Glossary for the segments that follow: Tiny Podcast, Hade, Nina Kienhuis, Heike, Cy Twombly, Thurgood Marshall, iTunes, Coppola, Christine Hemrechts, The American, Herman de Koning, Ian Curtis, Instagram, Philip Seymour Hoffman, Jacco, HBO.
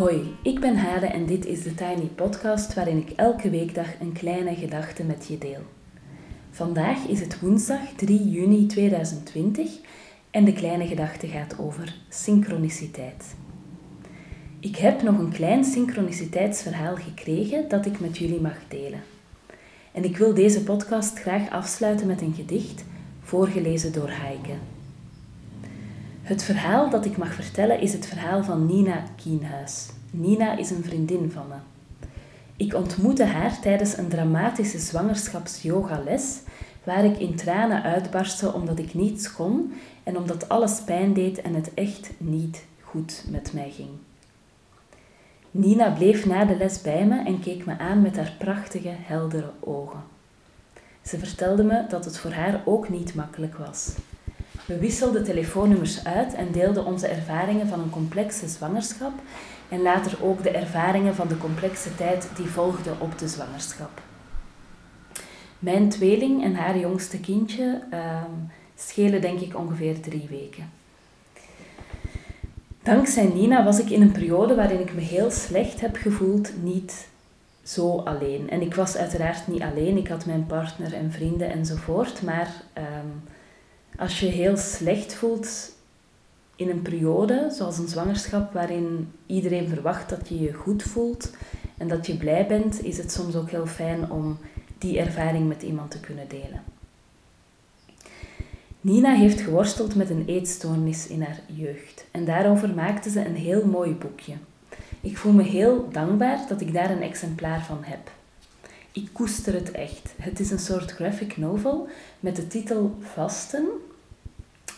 Hoi, ik ben Hade en dit is de Tiny Podcast waarin ik elke weekdag een kleine gedachte met je deel. Vandaag is het woensdag 3 juni 2020 en de kleine gedachte gaat over synchroniciteit. Ik heb nog een klein synchroniciteitsverhaal gekregen dat ik met jullie mag delen. En ik wil deze podcast graag afsluiten met een gedicht, voorgelezen door Heike. Het verhaal dat ik mag vertellen is het verhaal van Nina Kienhuis. Nina is een vriendin van me. Ik ontmoette haar tijdens een dramatische zwangerschaps-yogales, waar ik in tranen uitbarstte omdat ik niets kon en omdat alles pijn deed en het echt niet goed met mij ging. Nina bleef na de les bij me en keek me aan met haar prachtige, heldere ogen. Ze vertelde me dat het voor haar ook niet makkelijk was. We wisselden telefoonnummers uit en deelden onze ervaringen van een complexe zwangerschap en later ook de ervaringen van de complexe tijd die volgde op de zwangerschap. Mijn tweeling en haar jongste kindje schelen denk ik ongeveer 3 weken. Dankzij Nina was ik in een periode waarin ik me heel slecht heb gevoeld niet zo alleen. En ik was uiteraard niet alleen, ik had mijn partner en vrienden enzovoort, maar... Als je heel slecht voelt in een periode, zoals een zwangerschap, waarin iedereen verwacht dat je je goed voelt en dat je blij bent, is het soms ook heel fijn om die ervaring met iemand te kunnen delen. Nina heeft geworsteld met een eetstoornis in haar jeugd en daarover maakte ze een heel mooi boekje. Ik voel me heel dankbaar dat ik daar een exemplaar van heb. Ik koester het echt. Het is een soort graphic novel met de titel Vasten.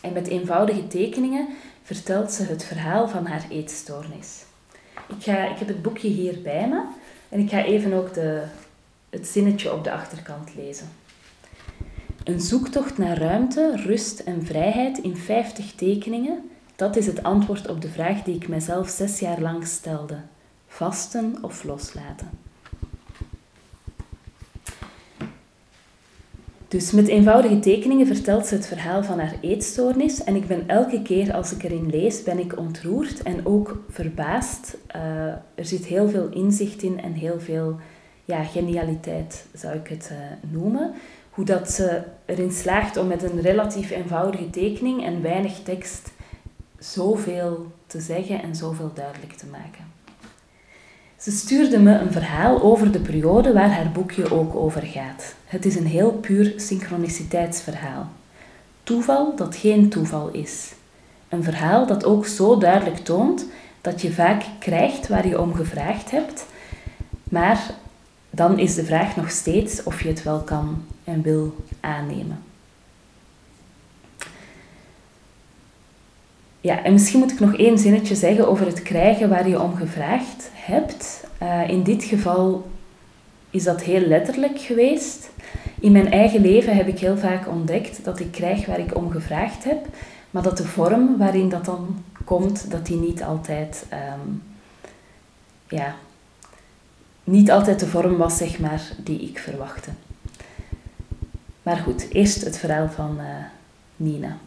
En met eenvoudige tekeningen vertelt ze het verhaal van haar eetstoornis. Ik heb het boekje hier bij me en ik ga even ook het zinnetje op de achterkant lezen. Een zoektocht naar ruimte, rust en vrijheid in 50 tekeningen, dat is het antwoord op de vraag die ik mezelf 6 jaar lang stelde. Vasten of loslaten? Dus met eenvoudige tekeningen vertelt ze het verhaal van haar eetstoornis en ik ben elke keer als ik erin lees, ben ik ontroerd en ook verbaasd. Er zit heel veel inzicht in en heel veel genialiteit, zou ik het noemen. Hoe dat ze erin slaagt om met een relatief eenvoudige tekening en weinig tekst zoveel te zeggen en zoveel duidelijk te maken. Ze stuurde me een verhaal over de periode waar haar boekje ook over gaat. Het is een heel puur synchroniciteitsverhaal. Toeval dat geen toeval is. Een verhaal dat ook zo duidelijk toont dat je vaak krijgt waar je om gevraagd hebt, maar dan is de vraag nog steeds of je het wel kan en wil aannemen. Ja, en misschien moet ik nog 1 zinnetje zeggen over het krijgen waar je om gevraagd hebt. In dit geval is dat heel letterlijk geweest. In mijn eigen leven heb ik heel vaak ontdekt dat ik krijg waar ik om gevraagd heb, maar dat de vorm waarin dat dan komt, dat die niet altijd, niet altijd de vorm was, zeg maar, die ik verwachtte. Maar goed, eerst het verhaal van Nina.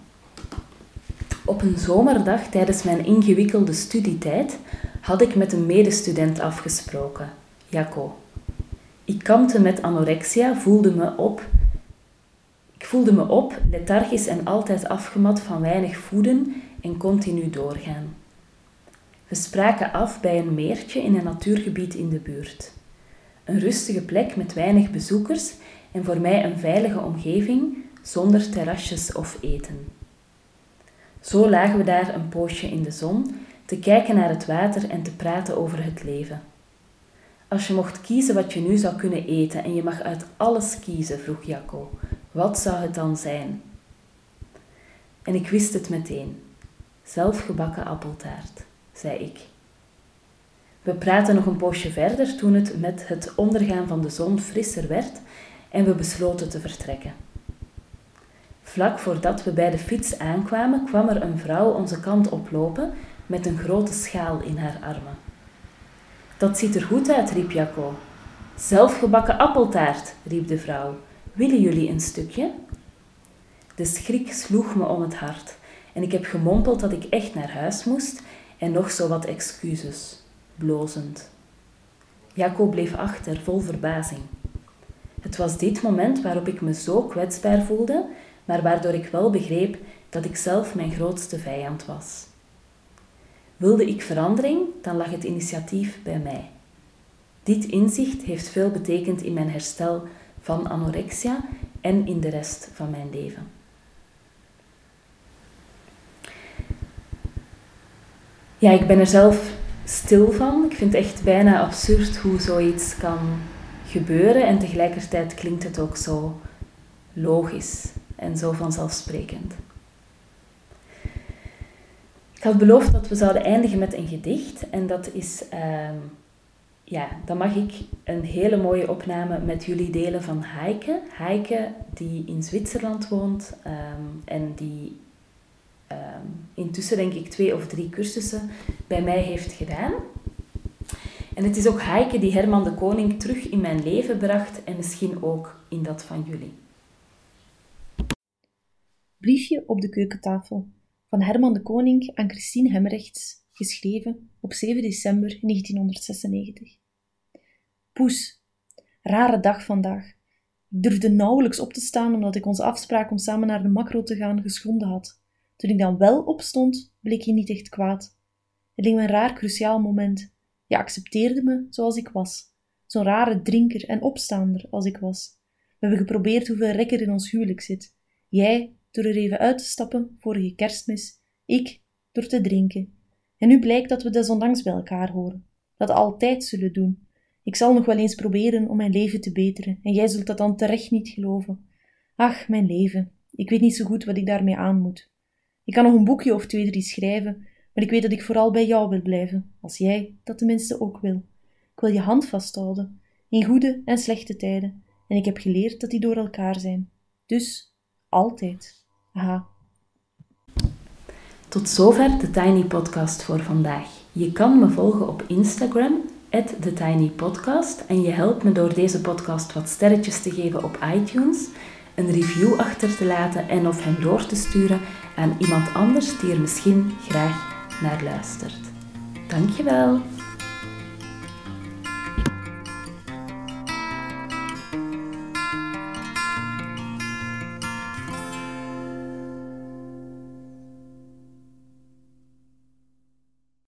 Op een zomerdag tijdens mijn ingewikkelde studietijd had ik met een medestudent afgesproken, Jacco. Ik kampte met anorexia, voelde me op, lethargisch en altijd afgemat van weinig voeden en continu doorgaan. We spraken af bij een meertje in een natuurgebied in de buurt. Een rustige plek met weinig bezoekers en voor mij een veilige omgeving zonder terrasjes of eten. Zo lagen we daar een poosje in de zon, te kijken naar het water en te praten over het leven. Als je mocht kiezen wat je nu zou kunnen eten en je mag uit alles kiezen, vroeg Jacco, wat zou het dan zijn? En ik wist het meteen. Zelfgebakken appeltaart, zei ik. We praatten nog een poosje verder toen het met het ondergaan van de zon frisser werd en we besloten te vertrekken. Vlak voordat we bij de fiets aankwamen, kwam er een vrouw onze kant oplopen met een grote schaal in haar armen. Dat ziet er goed uit, riep Jacco. Zelfgebakken appeltaart, riep de vrouw. Willen jullie een stukje? De schrik sloeg me om het hart en ik heb gemompeld dat ik echt naar huis moest en nog zo wat excuses. blozend. Jacco bleef achter, vol verbazing. Het was dit moment waarop ik me zo kwetsbaar voelde, maar waardoor ik wel begreep dat ik zelf mijn grootste vijand was. Wilde ik verandering, dan lag het initiatief bij mij. Dit inzicht heeft veel betekend in mijn herstel van anorexia en in de rest van mijn leven. Ja, ik ben er zelf stil van. Ik vind het echt bijna absurd hoe zoiets kan gebeuren en tegelijkertijd klinkt het ook zo logisch en zo vanzelfsprekend. Ik had beloofd dat we zouden eindigen met een gedicht en dat is... dan mag ik een hele mooie opname met jullie delen van Heike. Heike die in Zwitserland woont en die intussen denk ik 2 of 3 cursussen bij mij heeft gedaan. En het is ook Heike die Herman de Koning terug in mijn leven bracht en misschien ook in dat van jullie. Briefje op de keukentafel van Herman de Koning aan Christine Hemrechts, geschreven op 7 december 1996. Poes, rare dag vandaag. Ik durfde nauwelijks op te staan omdat ik onze afspraak om samen naar de macro te gaan geschonden had. Toen ik dan wel opstond, bleek hij niet echt kwaad. Het leek me een raar cruciaal moment. Je accepteerde me zoals ik was. Zo'n rare drinker en opstaander als ik was. We hebben geprobeerd hoeveel rek er in ons huwelijk zit. Jij door er even uit te stappen vorige Kerstmis, ik door te drinken. En nu blijkt dat we desondanks bij elkaar horen. Dat altijd zullen doen. Ik zal nog wel eens proberen om mijn leven te beteren. En jij zult dat dan terecht niet geloven. Ach, mijn leven. Ik weet niet zo goed wat ik daarmee aan moet. Ik kan nog een boekje of 2, 3 schrijven. Maar ik weet dat ik vooral bij jou wil blijven. Als jij dat tenminste ook wil. Ik wil je hand vasthouden. In goede en slechte tijden. En ik heb geleerd dat die door elkaar zijn. Dus, altijd. Aha. Tot zover de Tiny Podcast voor vandaag. Je kan me volgen op Instagram, @thetinypodcast. En je helpt me door deze podcast wat sterretjes te geven op iTunes, een review achter te laten en of hem door te sturen aan iemand anders die er misschien graag naar luistert. Dankjewel!